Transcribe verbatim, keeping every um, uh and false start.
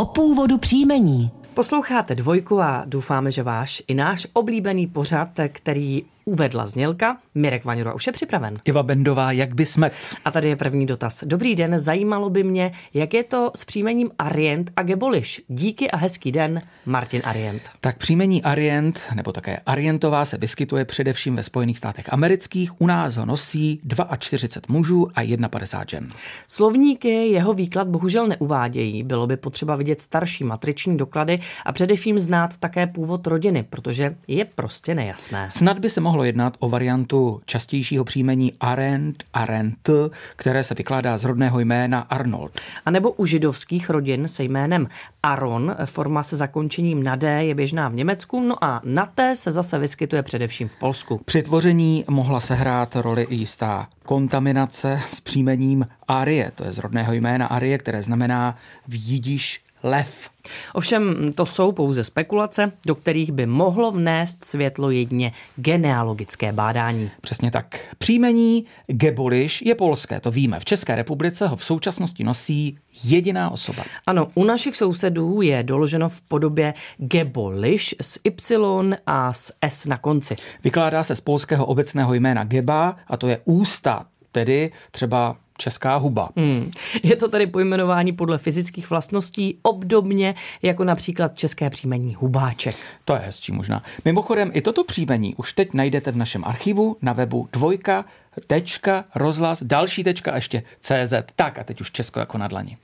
o původu příjmení. Posloucháte Dvojku a doufáme, že váš i náš oblíbený pořad, který uvedla znělka. Mirek Vaňura už je připraven. Iva Bendová, jak by smet. A tady je první dotaz. Dobrý den, zajímalo by mě, jak je to s příjmením Arient a Geboliš. Díky a hezký den, Martin Arient. Tak příjmení Arient, nebo také Arientová, se vyskytuje především ve Spojených státech amerických. U nás ho nosí čtyřicet dva mužů a padesát jedna žen. Slovníky jeho výklad bohužel neuvádějí. Bylo by potřeba vidět starší matriční doklady a především znát také původ rodiny, protože je prostě nejasné. Snad by se mohlo jednat o variantu častějšího příjmení Arendt, Arendt, které se vykládá z rodného jména Arnold. A nebo u židovských rodin se jménem Aron, forma se zakončením na D je běžná v Německu, no a na T se zase vyskytuje především v Polsku. Při tvoření mohla sehrát roli i jistá kontaminace s příjmením Arie, to je z rodného jména Arie, které znamená v jidiš lev. Ovšem to jsou pouze spekulace, do kterých by mohlo vnést světlo jedně genealogické bádání. Přesně tak. Příjmení Geboliš je polské, to víme. V České republice ho v současnosti nosí jediná osoba. Ano, u našich sousedů je doloženo v podobě Geboliš s Y a s S na konci. Vykládá se z polského obecného jména Geba a to je ústa, tedy třeba česká huba. Hmm. Je to tedy pojmenování podle fyzických vlastností, obdobně jako například české příjmení hubáček. To je hezčí možná. Mimochodem, i toto příjmení už teď najdete v našem archivu na webu dvojka tečka rozhlas další tečka ještě cé zet. Tak a teď už Česko jako na dlani.